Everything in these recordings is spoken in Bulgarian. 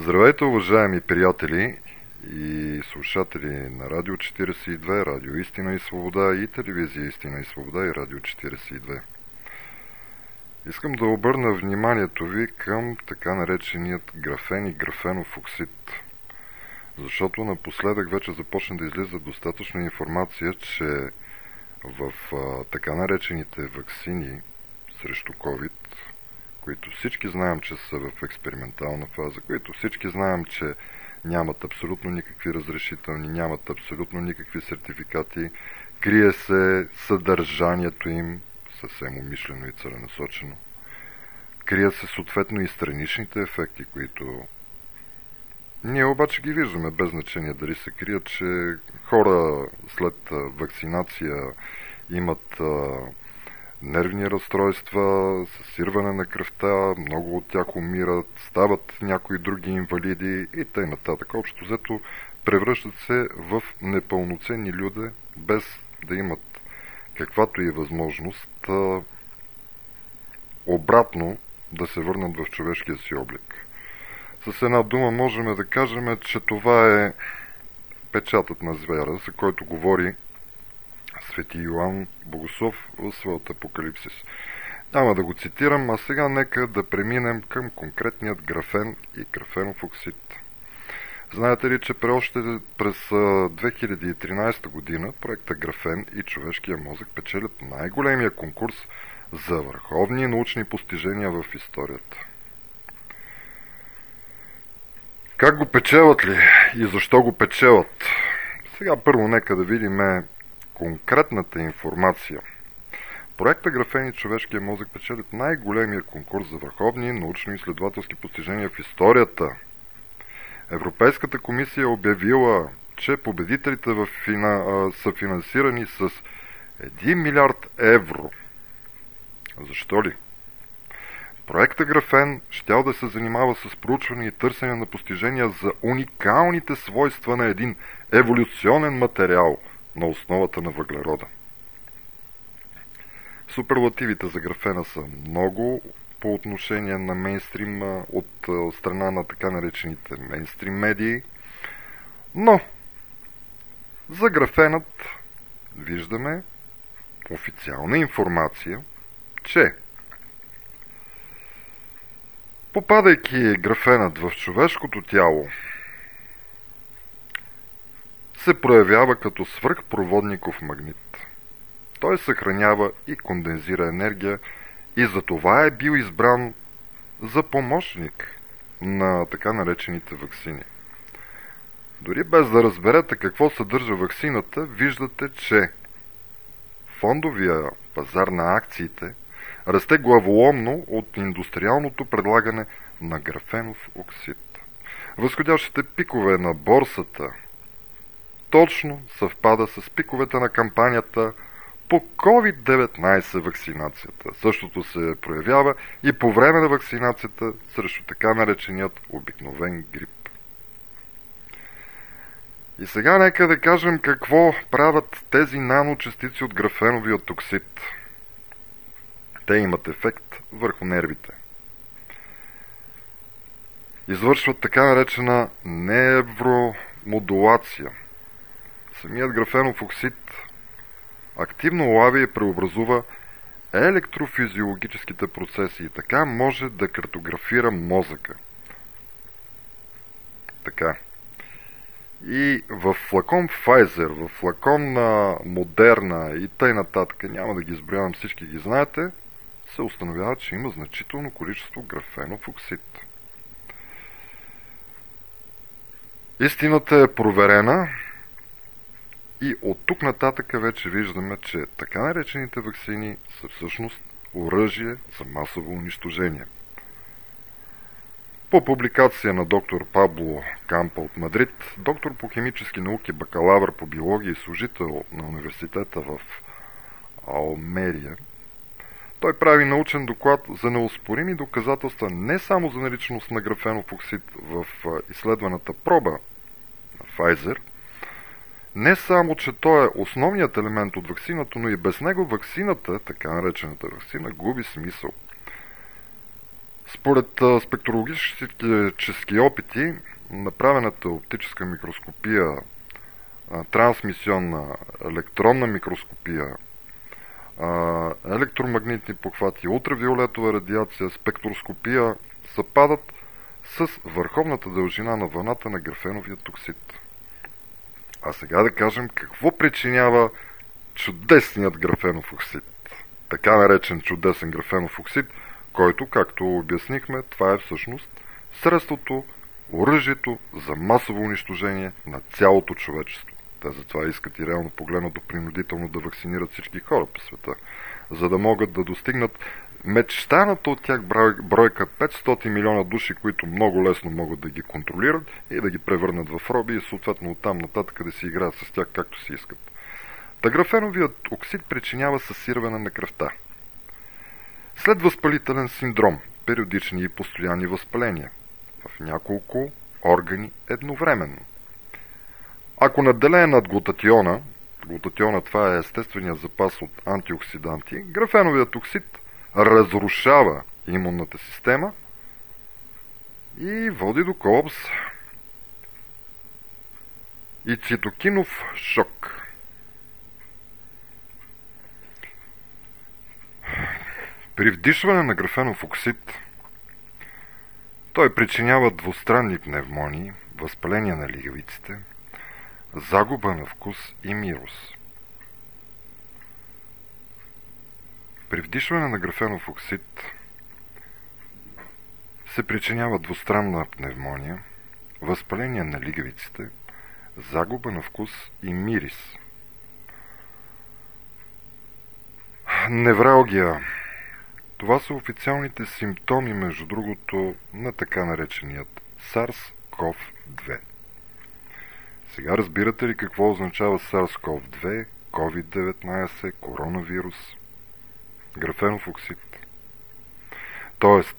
Здравейте, уважаеми приятели и слушатели на Радио 42, Радио Истина и Свобода и телевизия Истина и Свобода и Радио 42. Искам да обърна вниманието ви към така нареченият графен и графенов оксид, защото напоследък вече започна да излиза достатъчно информация, че в така наречените ваксини срещу COVID, които всички знаем, че са в експериментална фаза, които всички знаем, че нямат абсолютно никакви разрешителни, нямат абсолютно никакви сертификати, крие се съдържанието им съвсем умишлено и целенасочено. Крият се съответно и страничните ефекти, които ние обаче ги виждаме, без значение дали се крият, че хора след вакцинация имат нервни разстройства, съсирване на кръвта, много от тях умират, стават някои други инвалиди и т.н. Общо взето превръщат се в непълноценни люди, без да имат каквато и възможност обратно да се върнат в човешкия си облик. С една дума можем да кажем, че това е печатът на звяра, за който говори Свети Иоанн Богослов в своят Апокалипсис. Няма да го цитирам, а сега нека да преминем към конкретният графен и графенов оксид. Знаете ли, че още през 2013 година проекта Графен и човешкия мозък печелят най-големия конкурс за върховни научни постижения в историята. Как го печелят ли и защо го печелят? Сега първо нека да видим конкретната информация. Проекта Графен и човешкия мозък печелят най-големия конкурс за върховни научно-изследователски постижения в историята. Европейската комисия е обявила, че победителите са финансирани с 1 милиард евро. Защо ли? Проекта Графен щял да се занимава с проучване и търсене на постижения за уникалните свойства на един еволюционен материал на основата на въглерода. Суперлативите за графена са много по отношение на мейнстрим от страна на така наречените мейнстрим медии, но за графенът виждаме официална информация, че попадайки графенът в човешкото тяло, се проявява като свръхпроводников магнит. Той съхранява и кондензира енергия и затова е бил избран за помощник на така наречените ваксини. Дори без да разберете какво съдържа ваксината, виждате, че фондовия пазар на акциите расте главоломно от индустриалното предлагане на графенов оксид. Възходящите пикове на борсата точно съвпада с пиковете на кампанията по COVID-19 вакцинацията. Същото се проявява и по време на вакцинацията срещу така нареченият обикновен грип. И сега нека да кажем какво правят тези наночастици от графеновия оксид. Те имат ефект върху нервите. Извършват така наречена невромодулация. Самият графенов оксид активно лави и преобразува електрофизиологическите процеси и така може да картографира мозъка. Така. И в флакон Pfizer, в флакон на Moderna и т.н. няма да ги изброявам, всички ги знаете, се установява, че има значително количество графенов оксид. Истината е проверена и от тук нататък вече виждаме, че така наречените ваксини са всъщност оръжие за масово унищожение. По публикация на доктор Пабло Кампа от Мадрид, доктор по химически науки, бакалавър по биология и служител на университета в Алмерия, той прави научен доклад за неоспорими доказателства не само за наличност на графенов оксид в изследваната проба на Pfizer, не само, че той е основният елемент от ваксината, но и без него ваксината, така наречената ваксина, губи смисъл. Според спектрологически опити, направената оптическа микроскопия, трансмисионна, електронна микроскопия, електромагнитни похвати, ултравиолетова радиация, спектроскопия съпадат с върховната дължина на вълната на графеновия токсид. А сега да кажем какво причинява чудесният графенов оксид. Така наречен чудесен графенов оксид, който, както обяснихме, това е всъщност средството, оръжието за масово унищожение на цялото човечество. Те затова искат и реално погледнато принудително да вакцинират всички хора по света, за да могат да достигнат мечтаната от тях бройка 500 милиона души, които много лесно могат да ги контролират и да ги превърнат в роби и съответно оттам нататък да си играят с тях както си искат. Та графеновият оксид причинява съсирване на кръвта. След възпалителен синдром, периодични и постоянни възпаления в няколко органи едновременно. Ако наделее над глутатиона, това е естественият запас от антиоксиданти, графеновият оксид разрушава имунната система и води до колапс и цитокинов шок. При вдишване на графенов оксид той причинява двустранни пневмонии, възпаление на лигавиците, загуба на вкус и мирус. При вдишване на графенов оксид се причинява двустранна пневмония, възпаление на лигавиците, загуба на вкус и мирис. Невралгия. Това са официалните симптоми, между другото, на така нареченият SARS-CoV-2. Сега разбирате ли какво означава SARS-CoV-2, COVID-19, коронавирус, графенов оксид? Тоест,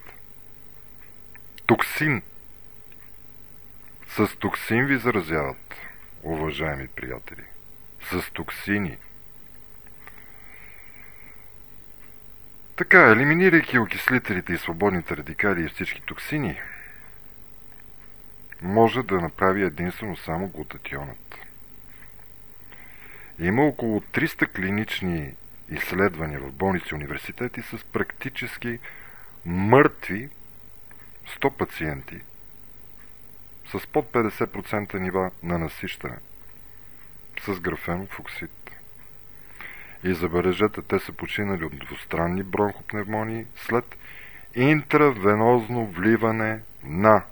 токсин. С токсин ви заразяват, уважаеми приятели. С токсини. Така, елиминирайки окислителите и свободните радикали и всички токсини, може да направи единствено само глутатионът. Има около 300 клинични изследвания в болници и университети с практически мъртви 100 пациенти с под 50% нива на насищане с графенов оксид. И забележете, те са починали от двустранни бронхопневмонии след интравенозно вливане на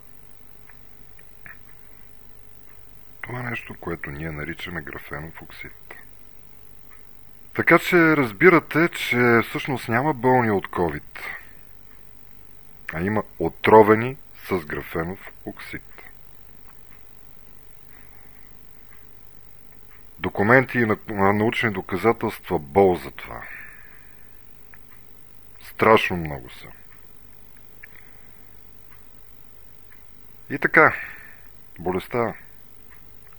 това нещо, което ние наричаме графенов оксид. Така че разбирате, че всъщност няма болни от COVID, а има отровени с графенов оксид. Документи и научни доказателства бол за това. Страшно много са. И така, болестта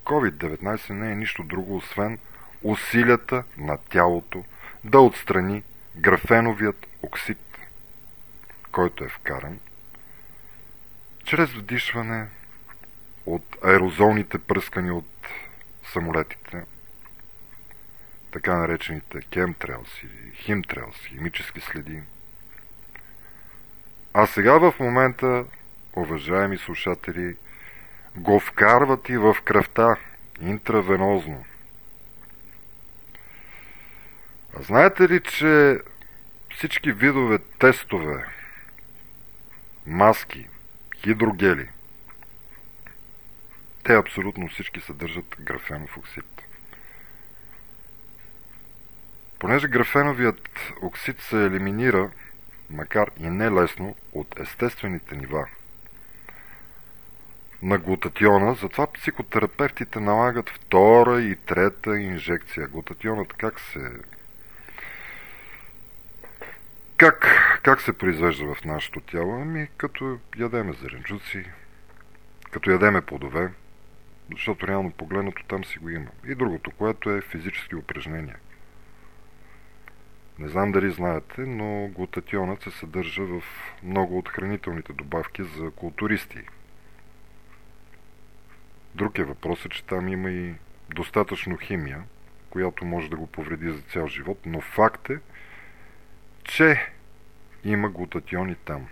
COVID-19 не е нищо друго, освен усилията на тялото да отстрани графеновият оксид, който е вкаран чрез вдишване от аерозолните пръскания от самолетите, така наречените chemtrails или химтрейлс, химически следи. А сега в момента, уважаеми слушатели, го вкарват и в кръвта интравенозно. А знаете ли, че всички видове тестове, маски, хидрогели, те абсолютно всички съдържат графенов оксид. Понеже графеновият оксид се елиминира, макар и не лесно, от естествените нива на глутатиона, затова психотерапевтите налагат втора и трета инжекция. Глутатионът как се произвежда в нашето тяло? Ами като ядеме зеленчуци, като ядеме плодове, защото реално погледнато там си го има. И другото, което е физически упражнения. Не знам дали знаете, но глутатионът се съдържа в много от хранителните добавки за културисти. Друг е въпросът, че там има и достатъчно химия, която може да го повреди за цял живот, но факт е, че има глутатион и там.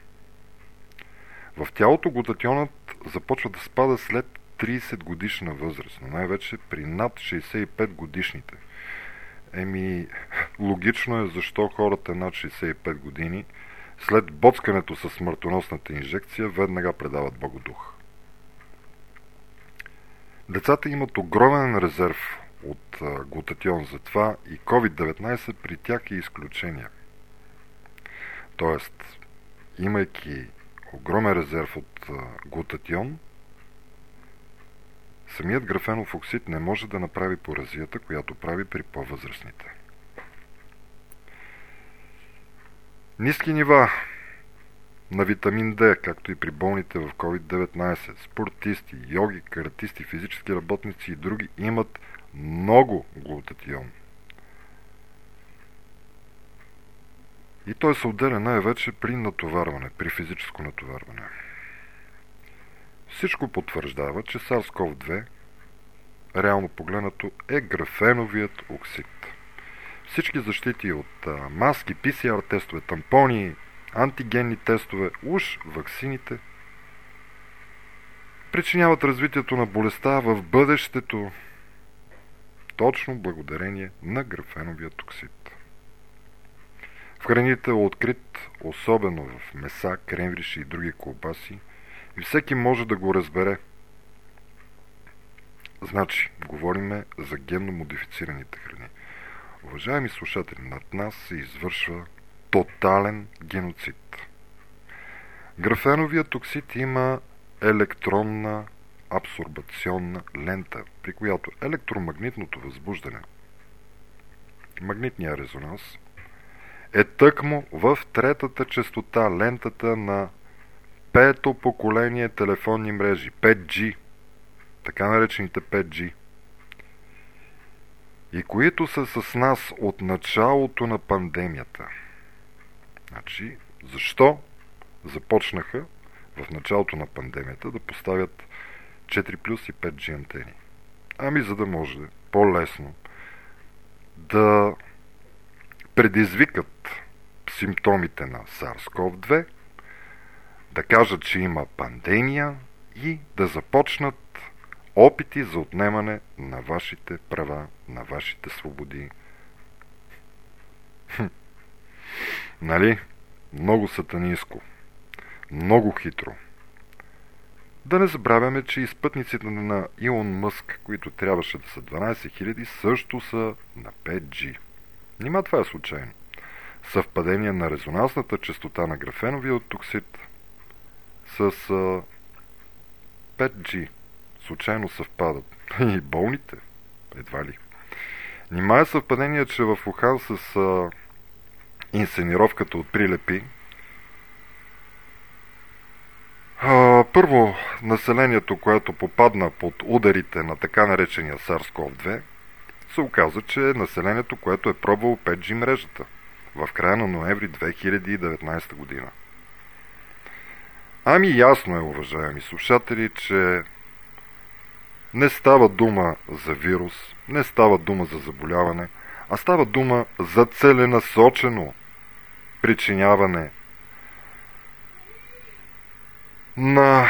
В тялото глутатионът започва да спада след 30 годишна възраст, но най-вече при над 65 годишните. Логично е защо хората над 65 години след боцкането със смъртоносната инжекция веднага предават богодух. Децата имат огромен резерв от глутатион, затова и COVID-19 при тях е изключение. Тоест, имайки огромен резерв от глутатион, самият графенов оксид не може да направи поразията, която прави при по-възрастните. Ниски нива на витамин Д, както и при болните в COVID-19, спортисти, йоги, каратисти, физически работници и други имат много глутатион. И той се отделя най-вече при натоварване, при физическо натоварване. Всичко потвърждава, че SARS-CoV-2, реално погледнато, е графеновият оксид. Всички защити от маски, PCR тестове, тампони, антигенни тестове, уж ваксините, причиняват развитието на болестта в бъдещето точно благодарение на графеновият оксид. В храните е открит, особено в меса, кренвирши и други колбаси, и всеки може да го разбере. Значи, говориме за генно модифицираните храни. Уважаеми слушатели, над нас се извършва тотален геноцид. Графеновият оксид има електронна абсорбационна лента, при която електромагнитното възбуждане, магнитния резонанс, е тъкмо в третата честота, лентата на пето поколение телефонни мрежи, 5G, така наречените 5G, и които са с нас от началото на пандемията. Значи, защо започнаха в началото на пандемията да поставят 4 плюс и 5G антени? За да може по-лесно да предизвикат симптомите на SARS-CoV-2, да кажат, че има пандемия и да започнат опити за отнемане на вашите права, на вашите свободи. Нали? Много сатанинско. Много хитро. Да не забравяме, че и спътниците на Илон Мъск, които трябваше да са 12 000, също са на 5G. Нима това е случайно. Съвпадение на резонансната частота на графеновия оксид с 5G. Случайно съвпадат. И болните. Едва ли. Нима е съвпадение, че в Ухан с инсценировката от прилепи. Първо, населението, което попадна под ударите на така наречения SARS-CoV-2, се оказа, че е населението, което е пробвало 5G мрежата в края на ноември 2019 година. Ясно е, уважаеми слушатели, че не става дума за вирус, не става дума за заболяване, а става дума за целенасочено причиняване на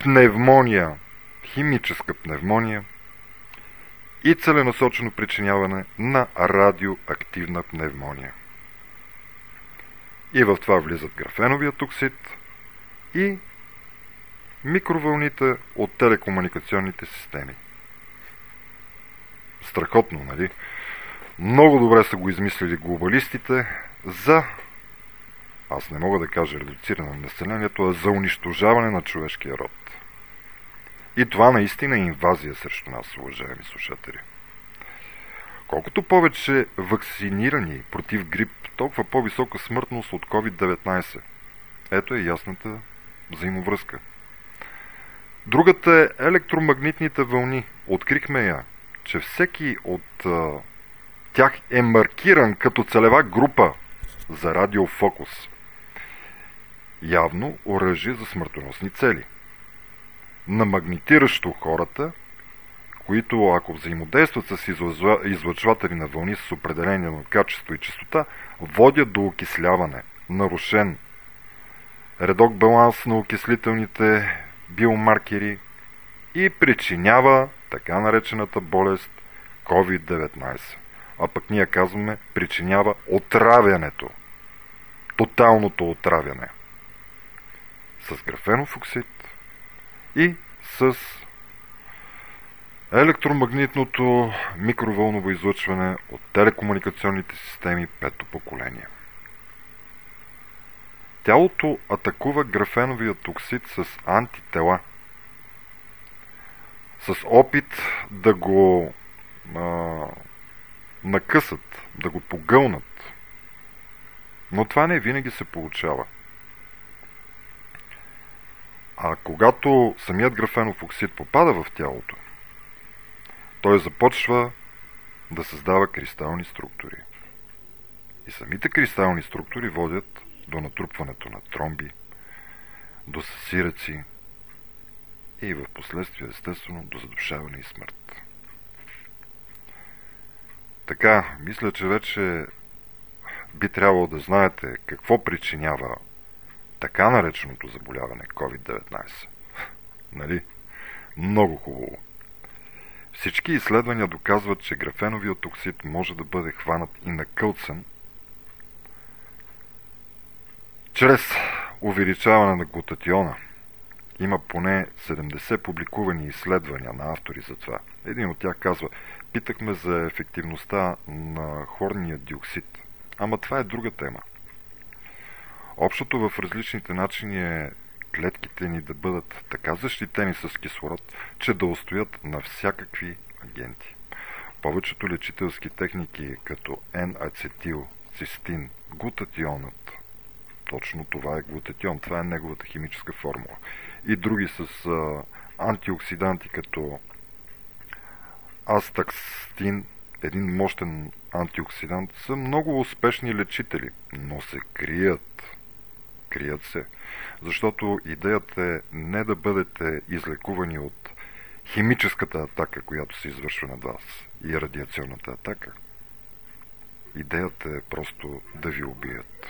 пневмония, химическа пневмония и целенасочено причиняване на радиоактивна пневмония. И в това влизат графеновият оксид и микровълните от телекомуникационните системи. Страхотно, нали? Много добре са го измислили глобалистите за, аз не мога да кажа редуциране на населението, а за унищожаване на човешкия род. И това наистина е инвазия срещу нас, уважаеми слушатели. Колкото повече вакцинирани против грип, толкова по-висока смъртност от COVID-19. Ето е ясната взаимовръзка. Другата е електромагнитните вълни. Открихме я, че всеки от тях е маркиран като целева група за радиофокус. Явно оръжие за смъртоносни цели, намагнитиращо хората, които ако взаимодействат с излъчватели на вълни с определено качество и честота, водят до окисляване, нарушен редок баланс на окислителните биомаркери и причинява така наречената болест COVID-19. А пък ние казваме, причинява отравянето, тоталното отравяне с графенов оксид и с електромагнитното микровълново излъчване от телекомуникационните системи пето поколение. Тялото атакува графеновият оксид с антитела, с опит да го накъсат, да го погълнат. Но това не винаги се получава. А когато самият графенов оксид попада в тялото, той започва да създава кристални структури. И самите кристални структури водят до натрупването на тромби, до съсиръци и в последствие, естествено, до задушаване и смърт. Така, мисля, че вече би трябвало да знаете какво причинява така нареченото заболяване COVID-19. Нали? Много хубаво. Всички изследвания доказват, че графеновият оксид може да бъде хванат и накълцен чрез увеличаване на глутатиона. Има поне 70 публикувани изследвания на автори за това. Един от тях казва: питахме за ефективността на хлорния диоксид. Ама това е друга тема. Общото в различните начини е клетките ни да бъдат така защитени с кислород, че да устоят на всякакви агенти. Повечето лечителски техники, като N-ацетилцистеин, глутатионът, точно това е глутатион, това е неговата химическа формула, и други с антиоксиданти, като астаксин, един мощен антиоксидант, са много успешни лечители, но се крият се, защото идеята е не да бъдете излекувани от химическата атака, която се извършва над вас, и радиационната атака. Идеята е просто да ви убият.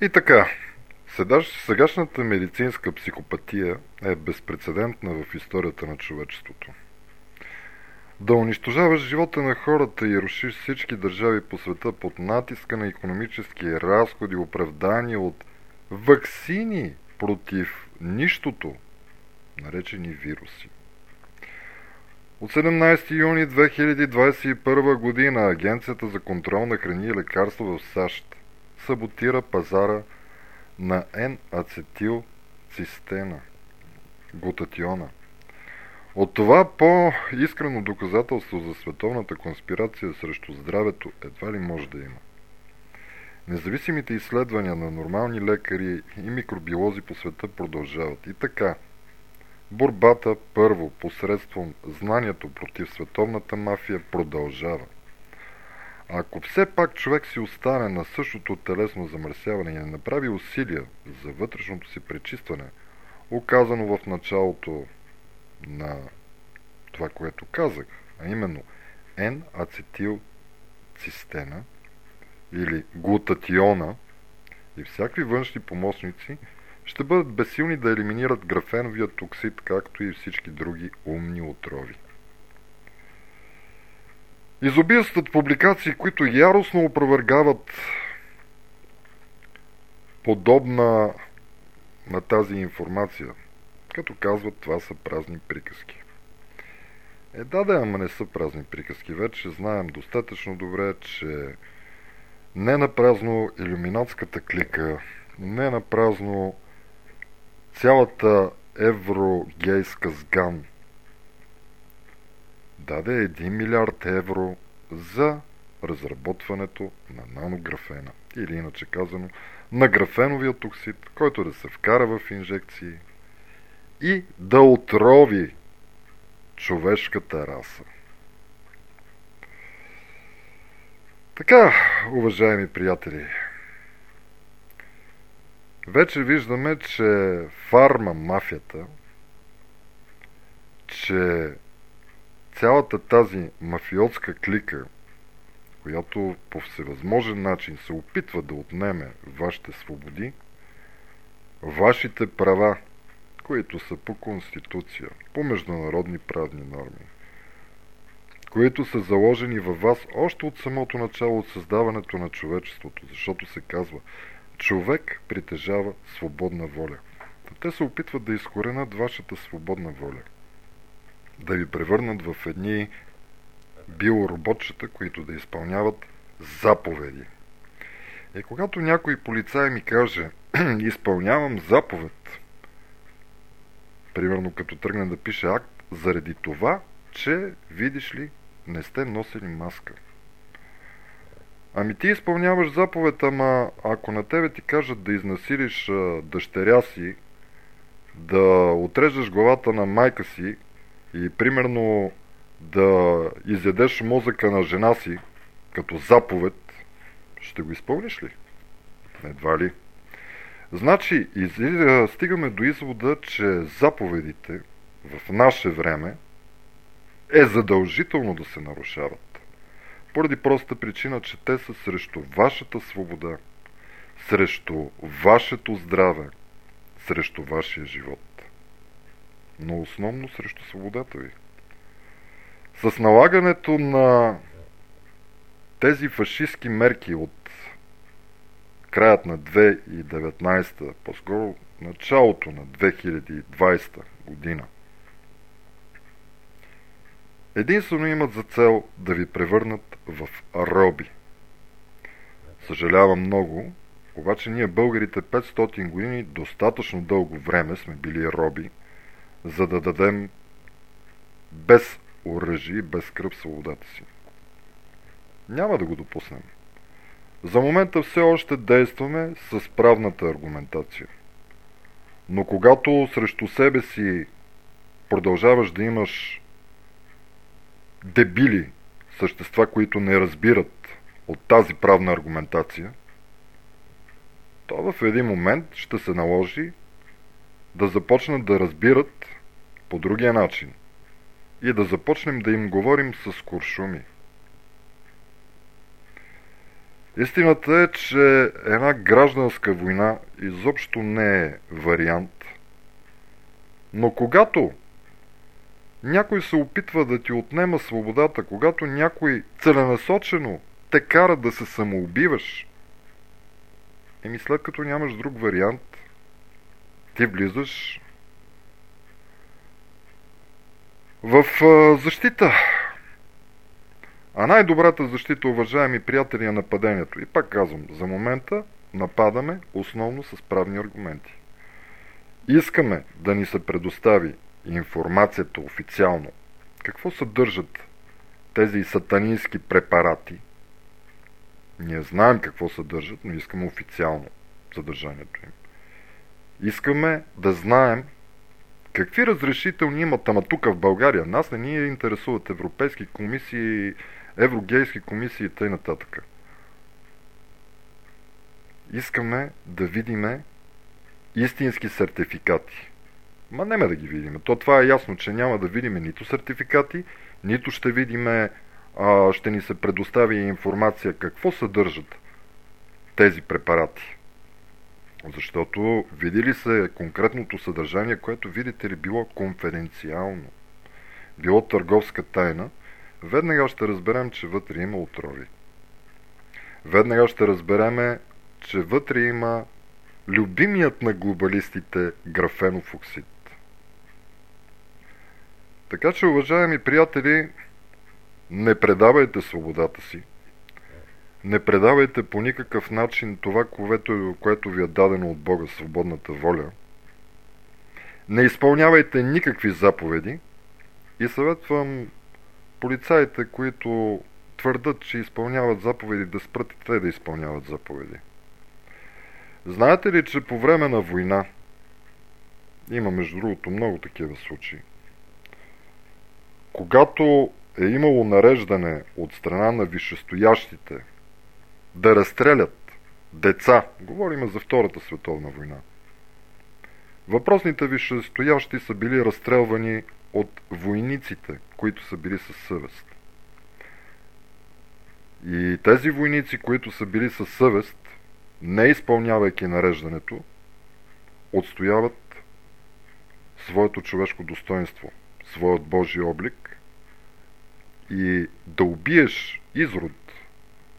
И така, сегашната медицинска психопатия е безпрецедентна в историята на човечеството. Да унищожаваш живота на хората и рушиш всички държави по света под натиска на икономически разходи, оправдания от ваксини против нищото, наречени вируси. От 17 юни 2021 година Агенцията за контрол на храни и лекарства в САЩ саботира пазара на N-ацетилцистеина, глутатиона. От това по-искрено доказателство за световната конспирация срещу здравето едва ли може да има. Независимите изследвания на нормални лекари и микробиолози по света продължават. И така, борбата първо посредством знанието против световната мафия продължава. Ако все пак човек си остане на същото телесно замърсяване и не направи усилия за вътрешното си пречистване, оказано в началото на това, което казах, а именно N-ацетилцистеина или глутатиона и всякакви външни помощници, ще бъдат безсилни да елиминират графеновия оксид, както и всички други умни отрови. Изобилстват публикации, които яростно опровергават подобна на тази информация, като казват, това са празни приказки. Ама не са празни приказки. Вече знаем достатъчно добре, че не напразно илюминатската клика, не напразно цялата еврогейска сган даде 1 милиард евро за разработването на нанографена, или иначе казано, на графеновия оксид, който да се вкара в инжекции и да отрови човешката раса. Така, уважаеми приятели, вече виждаме, че фармамафията, че цялата тази мафиотска клика, която по всевъзможен начин се опитва да отнеме вашите свободи, вашите права, които са по Конституция, по международни правни норми, които са заложени във вас още от самото начало от създаването на човечеството, защото се казва, човек притежава свободна воля. Те се опитват да изкоренят вашата свободна воля, да ви превърнат в едни биороботчета, които да изпълняват заповеди. И когато някой полицай ми каже, изпълнявам заповед, примерно като тръгне да пише акт, заради това, че, видиш ли, не сте носили маска. Ами ти изпълняваш заповед, ама ако на тебе ти кажат да изнасилиш дъщеря си, да отрежеш главата на майка си и примерно да изядеш мозъка на жена си като заповед, ще го изпълниш ли? Едва ли. Значи, стигаме до извода, че заповедите в наше време е задължително да се нарушават. Поради проста причина, че те са срещу вашата свобода, срещу вашето здраве, срещу вашия живот. Но основно срещу свободата ви. С налагането на тези фашистски мерки от краят на 2019, по-скоро началото на 2020 година, единствено имат за цел да ви превърнат в роби. Съжалявам много, обаче ние българите 500 години достатъчно дълго време сме били роби, за да дадем без оръжие и без кръв свободата си. Няма да го допуснем. За момента все още действаме с правната аргументация. Но когато срещу себе си продължаваш да имаш дебили, същества, които не разбират от тази правна аргументация, то в един момент ще се наложи да започнат да разбират по другия начин и да започнем да им говорим с куршуми. Истината е, че една гражданска война изобщо не е вариант, но когато някой се опитва да ти отнема свободата, когато някой целенасочено те кара да се самоубиваш, еми след като нямаш друг вариант, ти влизаш в защита. А най-добрата защита, уважаеми приятели, е нападението. И пак казвам, за момента нападаме основно с правни аргументи. Искаме да ни се предостави информацията официално. Какво съдържат тези сатанински препарати? Ние знаем какво съдържат, но искаме официално съдържанието им. Искаме да знаем какви разрешителни имат, ама тук в България. Нас не ни интересуват европейски комисии, еврогейски комисии и т.н. Искаме да видиме истински сертификати. Ма няма да ги видим. То това е ясно, че няма да видим нито сертификати, нито ще видим, ще ни се предостави информация какво съдържат тези препарати. Защото видели се конкретното съдържание, което видите ли било конфиденциално, било търговска тайна, веднага ще разберем, че вътре има отрови. Веднага ще разбереме, че вътре има любимият на глобалистите графенов оксид. Така че, уважаеми приятели, не предавайте свободата си. Не предавайте по никакъв начин това, което ви е дадено от Бога, свободната воля. Не изпълнявайте никакви заповеди и съветвам полицаите, които твърдат, че изпълняват заповеди, да спрат и те да изпълняват заповеди. Знаете ли, че по време на война има, между другото, много такива случаи, когато е имало нареждане от страна на висшестоящите да разстрелят деца. Говорим за Втората световна война. Въпросните висшестоящи са били разстрелвани от войниците, които са били със съвест. И тези войници, които са били със съвест, не изпълнявайки нареждането, отстояват своето човешко достоинство, своят Божий облик. И да убиеш изрод,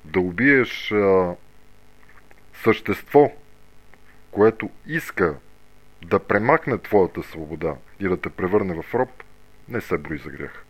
да убиеш същество, което иска да премахне твоята свобода и да те превърне в роб, не се брои за грех.